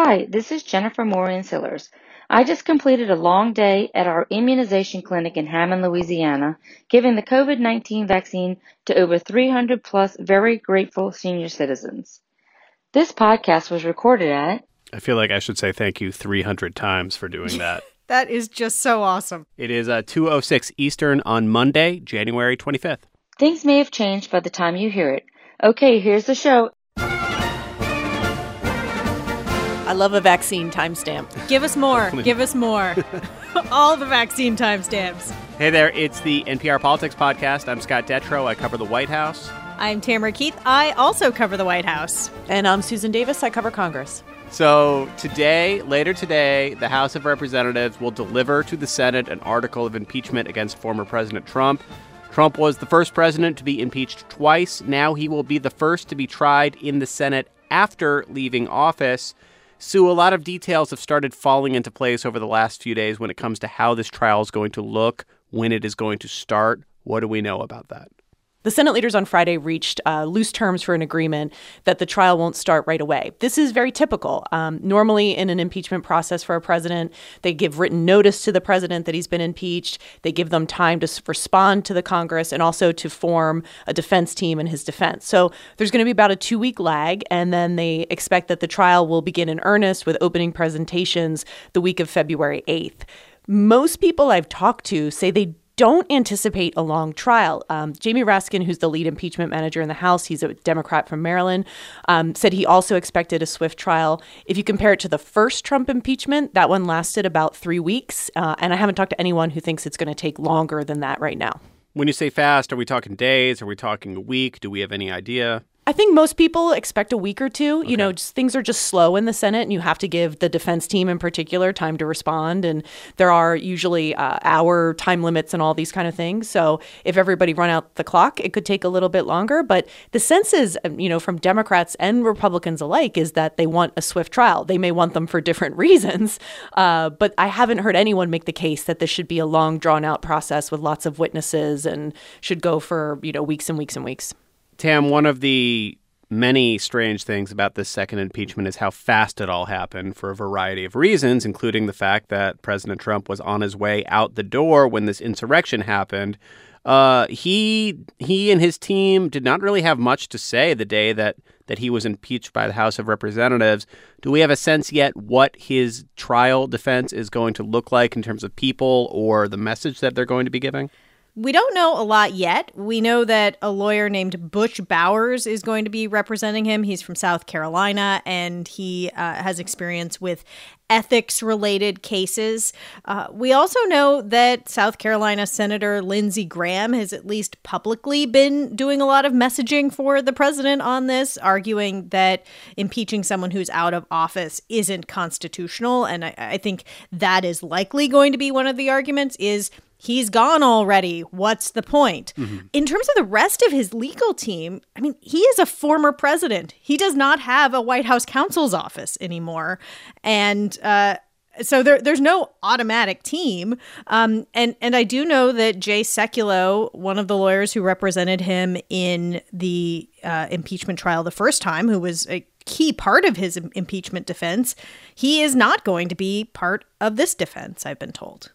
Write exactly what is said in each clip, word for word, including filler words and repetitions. Hi, this is Jennifer Morian-Sillers. I just completed a long day at our immunization clinic in Hammond, Louisiana, giving the COVID nineteen vaccine to over three hundred plus very grateful senior citizens. This podcast was recorded at... I feel like I should say thank you three hundred times for doing that. That is just so awesome. It is uh, two oh six Eastern on Monday, January twenty-fifth. Things may have changed by the time you hear it. Okay, here's the show. I love a vaccine timestamp. Give us more. Give us more. All the vaccine timestamps. Hey there, it's the N P R Politics Podcast. I'm Scott Detrow. I cover the White House. I'm Tamara Keith. I also cover the White House. And I'm Susan Davis. I cover Congress. So today, later today, the House of Representatives will deliver to the Senate an article of impeachment against former President Trump. Trump was the first president to be impeached twice. Now he will be the first to be tried in the Senate after leaving office. Sue, a lot of details have started falling into place over the last few days when it comes to how this trial is going to look, when it is going to start. What do we know about that? The Senate leaders on Friday reached uh, loose terms for an agreement that the trial won't start right away. This is very typical. Um, normally in an impeachment process for a president, they give written notice to the president that he's been impeached. They give them time to respond to the Congress and also to form a defense team in his defense. So there's going to be about a two-week lag, and then they expect that the trial will begin in earnest with opening presentations the week of February eighth. Most people I've talked to say they don't anticipate a long trial. Um, Jamie Raskin, who's the lead impeachment manager in the House, he's a Democrat from Maryland, um, said he also expected a swift trial. If you compare it to the first Trump impeachment, that one lasted about three weeks. Uh, and I haven't talked to anyone who thinks it's going to take longer than that right now. When you say fast, are we talking days? Are we talking a week? Do we have any idea? I think most people expect a week or two. Okay. You know, just, things are just slow in the Senate, and you have to give the defense team in particular time to respond. And there are usually uh, hour time limits and all these kind of things. So if everybody run out the clock, it could take a little bit longer. But the sense is, you know, from Democrats and Republicans alike, is that they want a swift trial. They may want them for different reasons. Uh, but I haven't heard anyone make the case that this should be a long, drawn-out process with lots of witnesses and should go for, you know, weeks and weeks and weeks. Tam, one of the many strange things about this second impeachment is how fast it all happened for a variety of reasons, including the fact that President Trump was on his way out the door when this insurrection happened. Uh, he he and his team did not really have much to say the day that, that he was impeached by the House of Representatives. Do we have a sense yet what his trial defense is going to look like in terms of people or the message that they're going to be giving? We don't know a lot yet. We know that a lawyer named Butch Bowers is going to be representing him. He's from South Carolina, and he uh, has experience with ethics-related cases. Uh, we also know that South Carolina Senator Lindsey Graham has at least publicly been doing a lot of messaging for the president on this, arguing that impeaching someone who's out of office isn't constitutional. And I, I think that is likely going to be one of the arguments is, he's gone already. What's the point? Mm-hmm. In terms of the rest of his legal team, I mean, he is a former president. He does not have a White House counsel's office anymore. And uh, so there, there's no automatic team. Um, and, and I do know that Jay Sekulow, one of the lawyers who represented him in the uh, impeachment trial the first time, who was a key part of his impeachment defense, he is not going to be part of this defense, I've been told.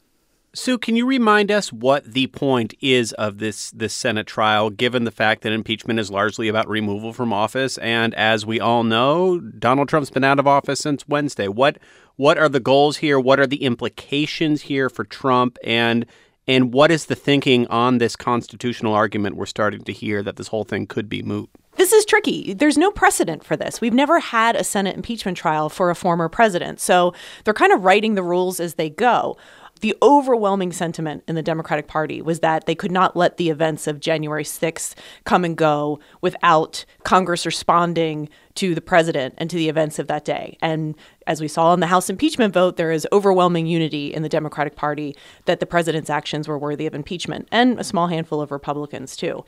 Sue, can you remind us what the point is of this, this Senate trial, given the fact that impeachment is largely about removal from office? And as we all know, Donald Trump's been out of office since Wednesday. What what are the goals here? What are the implications here for Trump? And and what is the thinking on this constitutional argument we're starting to hear that this whole thing could be moot? This is tricky. There's no precedent for this. We've never had a Senate impeachment trial for a former president. So they're kind of writing the rules as they go. The overwhelming sentiment in the Democratic Party was that they could not let the events of January sixth come and go without Congress responding to the president and to the events of that day. And as we saw in the House impeachment vote, there is overwhelming unity in the Democratic Party that the president's actions were worthy of impeachment, and a small handful of Republicans, too.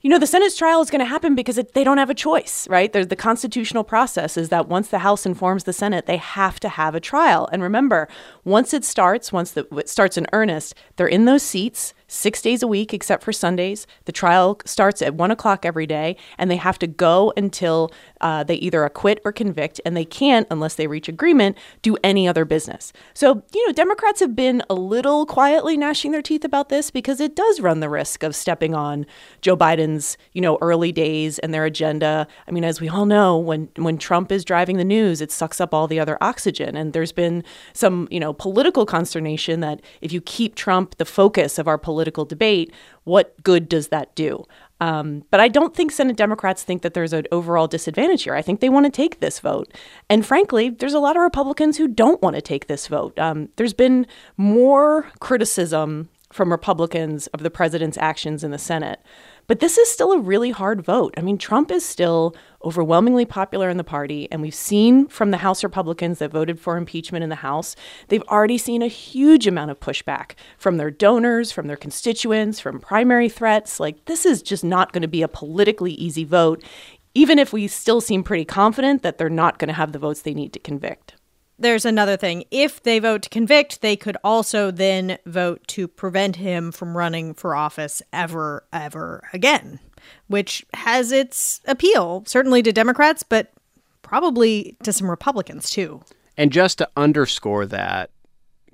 You know, the Senate's trial is going to happen because it, they don't have a choice, right? There's the constitutional process is that once the House informs the Senate, they have to have a trial. And remember, once it starts, once the, it starts in earnest, they're in those seats. six days a week, except for Sundays. The trial starts at one o'clock every day, and they have to go until uh, they either acquit or convict, and they can't, unless they reach agreement, do any other business. So, you know, Democrats have been a little quietly gnashing their teeth about this because it does run the risk of stepping on Joe Biden's, you know, early days and their agenda. I mean, as we all know, when when Trump is driving the news, it sucks up all the other oxygen. And there's been some, you know, political consternation that if you keep Trump the focus of our political debate, what good does that do? Um, but I don't think Senate Democrats think that there's an overall disadvantage here. I think they want to take this vote. And frankly, there's a lot of Republicans who don't want to take this vote. Um, there's been more criticism from Republicans of the president's actions in the Senate. But this is still a really hard vote. I mean, Trump is still overwhelmingly popular in the party. And we've seen from the House Republicans that voted for impeachment in the House, they've already seen a huge amount of pushback from their donors, from their constituents, from primary threats. Like, this is just not going to be a politically easy vote, even if we still seem pretty confident that they're not going to have the votes they need to convict. There's another thing. If they vote to convict, they could also then vote to prevent him from running for office ever, ever again, which has its appeal, certainly to Democrats, but probably to some Republicans, too. And just to underscore that,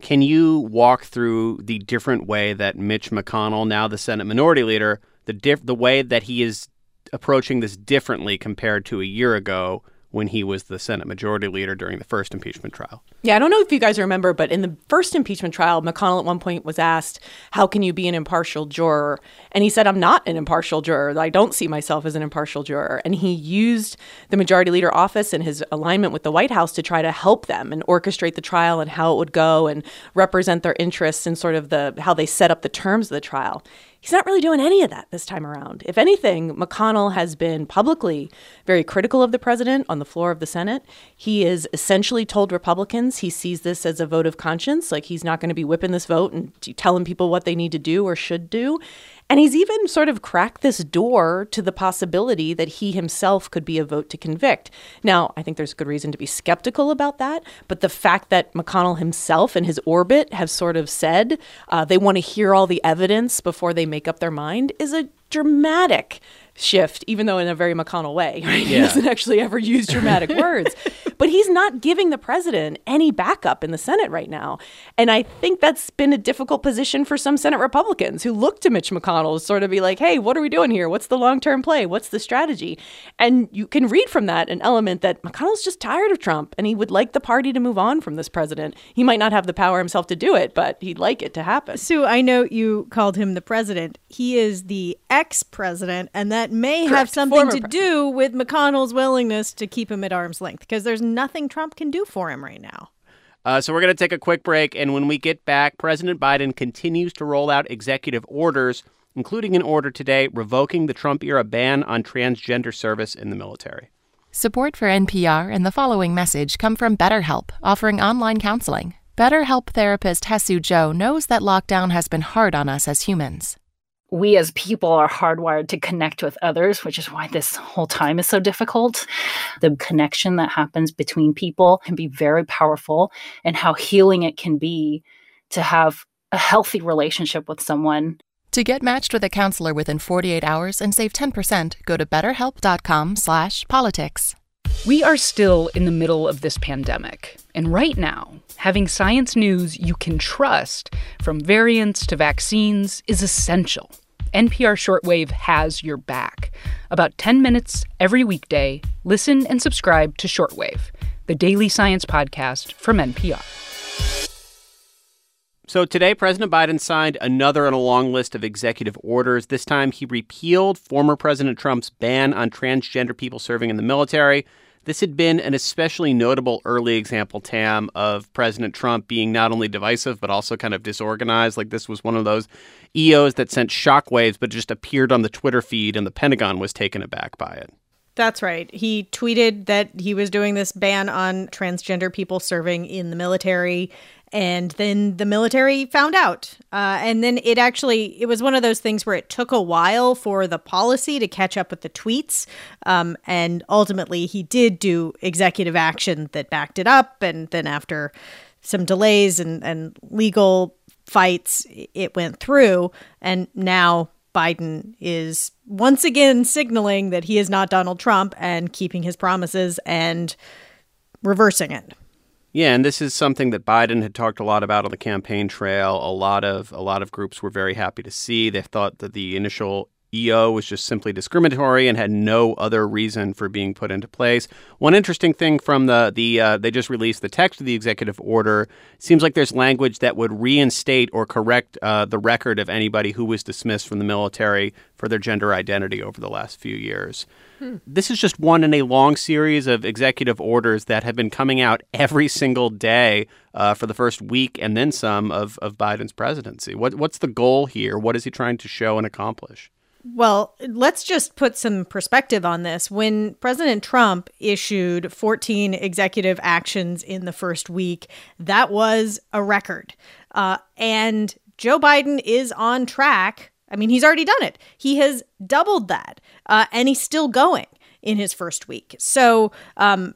can you walk through the different way that Mitch McConnell, now the Senate Minority Leader, the diff- the way that he is approaching this differently compared to a year ago, when he was the Senate Majority Leader during the first impeachment trial? Yeah, I don't know if you guys remember, but in the first impeachment trial, McConnell at one point was asked, how can you be an impartial juror? And he said, I'm not an impartial juror. I don't see myself as an impartial juror. And he used the Majority Leader office and his alignment with the White House to try to help them and orchestrate the trial and how it would go and represent their interests and sort of the how they set up the terms of the trial. He's not really doing any of that this time around. If anything, McConnell has been publicly very critical of the president on the floor of the Senate. He has essentially told Republicans he sees this as a vote of conscience, like he's not going to be whipping this vote and telling people what they need to do or should do. And he's even sort of cracked this door to the possibility that he himself could be a vote to convict. Now, I think there's good reason to be skeptical about that. But the fact that McConnell himself and his orbit have sort of said uh, they want to hear all the evidence before they make up their mind is a dramatic shift, even though in a very McConnell way. Right? Yeah. He doesn't actually ever use dramatic words. But he's not giving the president any backup in the Senate right now. And I think that's been a difficult position for some Senate Republicans who look to Mitch McConnell to sort of be like, hey, what are we doing here? What's the long-term play? What's the strategy? And you can read from that an element that McConnell's just tired of Trump and he would like the party to move on from this president. He might not have the power himself to do it, but he'd like it to happen. Sue, I know you called him the president. He is the ex-president, and that may Correct. have something Former to president. do with McConnell's willingness to keep him at arm's length, because there's nothing Trump can do for him right now. Uh, so we're going to take a quick break. And when we get back, President Biden continues to roll out executive orders, including an order today revoking the Trump-era ban on transgender service in the military. Support for N P R and the following message come from BetterHelp, offering online counseling. BetterHelp therapist Hesu Joe knows that lockdown has been hard on us as humans. We as people are hardwired to connect with others, which is why this whole time is so difficult. The connection that happens between people can be very powerful, and how healing it can be to have a healthy relationship with someone. To get matched with a counselor within forty-eight hours and save ten percent, go to betterhelp.com slash politics. We are still in the middle of this pandemic. And right now, having science news you can trust, from variants to vaccines, is essential. N P R Shortwave has your back. About ten minutes every weekday, listen and subscribe to Shortwave, the daily science podcast from N P R. So today, President Biden signed another in a long list of executive orders. This time, he repealed former President Trump's ban on transgender people serving in the military. This had been an especially notable early example, Tam, of President Trump being not only divisive, but also kind of disorganized. Like, this was one of those E Os that sent shockwaves, but just appeared on the Twitter feed, and the Pentagon was taken aback by it. That's right. He tweeted that he was doing this ban on transgender people serving in the military, and then the military found out. Uh, and then it actually, it was one of those things where it took a while for the policy to catch up with the tweets. Um, and ultimately, he did do executive action that backed it up. And then after some delays and, and legal fights it went through. And now Biden is once again signaling that he is not Donald Trump and keeping his promises and reversing it. Yeah, and this is something that Biden had talked a lot about on the campaign trail. A lot of a lot of groups were very happy to see. They thought that the initial E O was just simply discriminatory and had no other reason for being put into place. One interesting thing from the, the uh, they just released the text of the executive order. Seems like there's language that would reinstate or correct uh, the record of anybody who was dismissed from the military for their gender identity over the last few years. Hmm. This is just one in a long series of executive orders that have been coming out every single day uh, for the first week and then some of, of Biden's presidency. What, what's the goal here? What is he trying to show and accomplish? Well, let's just put some perspective on this. When President Trump issued fourteen executive actions in the first week, that was a record. Uh, and Joe Biden is on track. I mean, he's already done it. He has doubled that, uh, and he's still going in his first week. So um,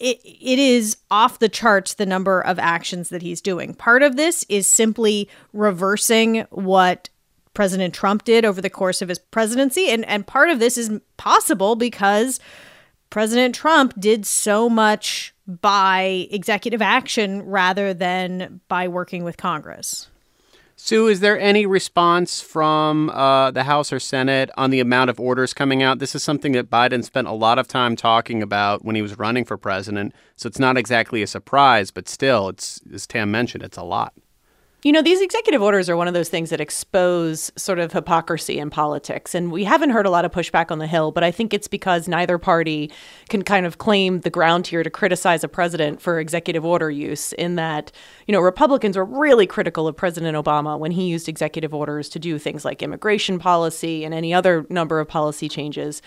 it it is off the charts, the number of actions that he's doing. Part of this is simply reversing what President Trump did over the course of his presidency. And, and part of this is possible because President Trump did so much by executive action rather than by working with Congress. Sue, is there any response from uh, the House or Senate on the amount of orders coming out? This is something that Biden spent a lot of time talking about when he was running for president. So it's not exactly a surprise, but still, it's, as Tam mentioned, it's a lot. You know, these executive orders are one of those things that expose sort of hypocrisy in politics. And we haven't heard a lot of pushback on the Hill, but I think it's because neither party can kind of claim the ground here to criticize a president for executive order use, in that, you know, Republicans were really critical of President Obama when he used executive orders to do things like immigration policy and any other number of policy changes.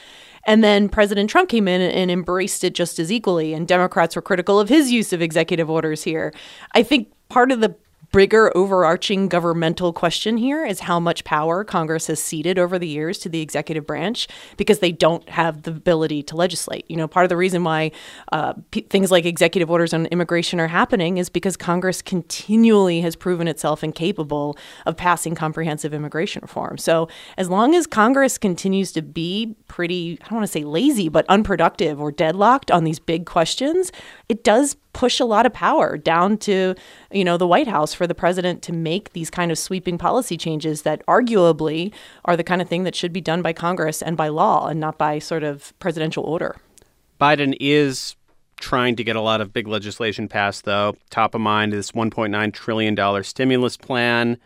And then President Trump came in and embraced it just as equally. And Democrats were critical of his use of executive orders here. I think part of the bigger overarching governmental question here is how much power Congress has ceded over the years to the executive branch, because they don't have the ability to legislate. You know, part of the reason why uh, p- things like executive orders on immigration are happening is because Congress continually has proven itself incapable of passing comprehensive immigration reform. So as long as Congress continues to be pretty, I don't want to say lazy, but unproductive or deadlocked on these big questions, it does push a lot of power down to, you know, the White House for the president to make these kind of sweeping policy changes that arguably are the kind of thing that should be done by Congress and by law and not by sort of presidential order. Biden is trying to get a lot of big legislation passed, though. Top of mind is one point nine trillion dollars stimulus plan.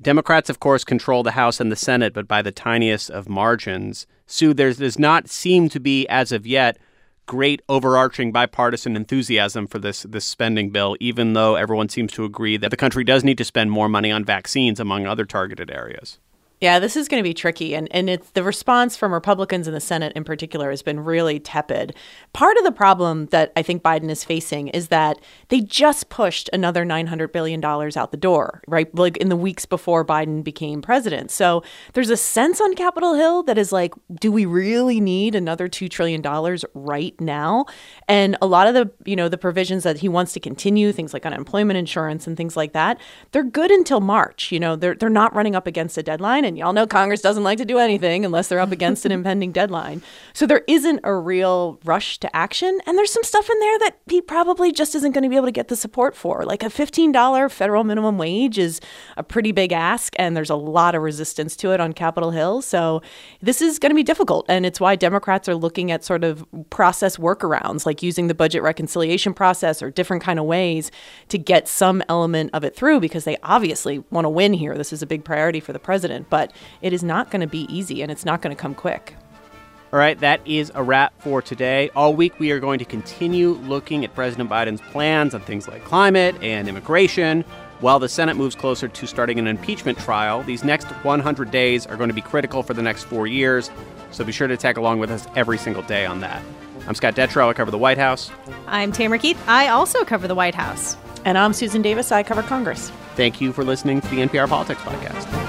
Democrats, of course, control the House and the Senate, but by the tiniest of margins. Sue, there does not seem to be, as of yet, great overarching bipartisan enthusiasm for this this spending bill, even though everyone seems to agree that the country does need to spend more money on vaccines, among other targeted areas. Yeah, this is going to be tricky. And and it's, the response from Republicans in the Senate in particular has been really tepid. Part of the problem that I think Biden is facing is that they just pushed another nine hundred billion dollars out the door, right, like in the weeks before Biden became president. So there's a sense on Capitol Hill that is like, do we really need another two trillion dollars right now? And a lot of the, you know, the provisions that he wants to continue, things like unemployment insurance and things like that, they're good until March. You know, they're, they're not running up against a deadline. And y'all know Congress doesn't like to do anything unless they're up against an impending deadline. So there isn't a real rush to action. And there's some stuff in there that he probably just isn't going to be able to get the support for. Like a fifteen dollars federal minimum wage is a pretty big ask. And there's a lot of resistance to it on Capitol Hill. So this is going to be difficult. And it's why Democrats are looking at sort of process workarounds, like using the budget reconciliation process or different kind of ways to get some element of it through, because they obviously want to win here. This is a big priority for the president. But But it is not going to be easy, and it's not going to come quick. All right, that is a wrap for today. All week, we are going to continue looking at President Biden's plans on things like climate and immigration. While the Senate moves closer to starting an impeachment trial, these next one hundred days are going to be critical for the next four years. So be sure to tag along with us every single day on that. I'm Scott Detrow. I cover the White House. I'm Tamara Keith. I also cover the White House. And I'm Susan Davis. I cover Congress. Thank you for listening to the N P R Politics Podcast.